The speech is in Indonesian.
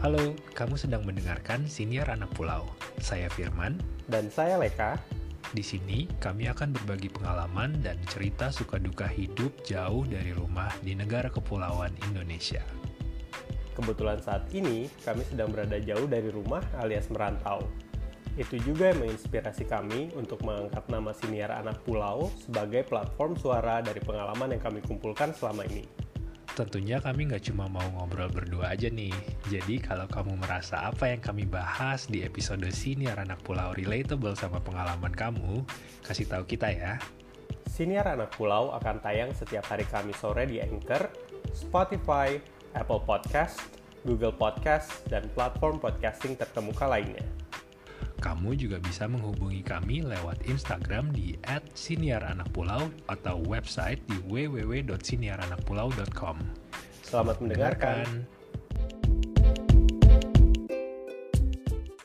Halo, kamu sedang mendengarkan Siniar Anak Pulau. Saya Firman. Dan saya Leka. Di sini, kami akan berbagi pengalaman dan cerita suka-duka hidup jauh dari rumah di negara kepulauan Indonesia. Kebetulan saat ini, kami sedang berada jauh dari rumah alias merantau. Itu juga yang menginspirasi kami untuk mengangkat nama Siniar Anak Pulau sebagai platform suara dari pengalaman yang kami kumpulkan selama ini. Tentunya kami nggak cuma mau ngobrol berdua aja nih. Jadi kalau kamu merasa apa yang kami bahas di episode Siniar Anak Pulau relatable sama pengalaman kamu, kasih tahu kita ya. Siniar Anak Pulau akan tayang setiap hari Kamis sore di Anchor, Spotify, Apple Podcast, Google Podcast, dan platform podcasting terkemuka lainnya. Kamu juga bisa menghubungi kami lewat Instagram di @siniaranakpulau atau website di www.siniaranakpulau.com. Selamat mendengarkan.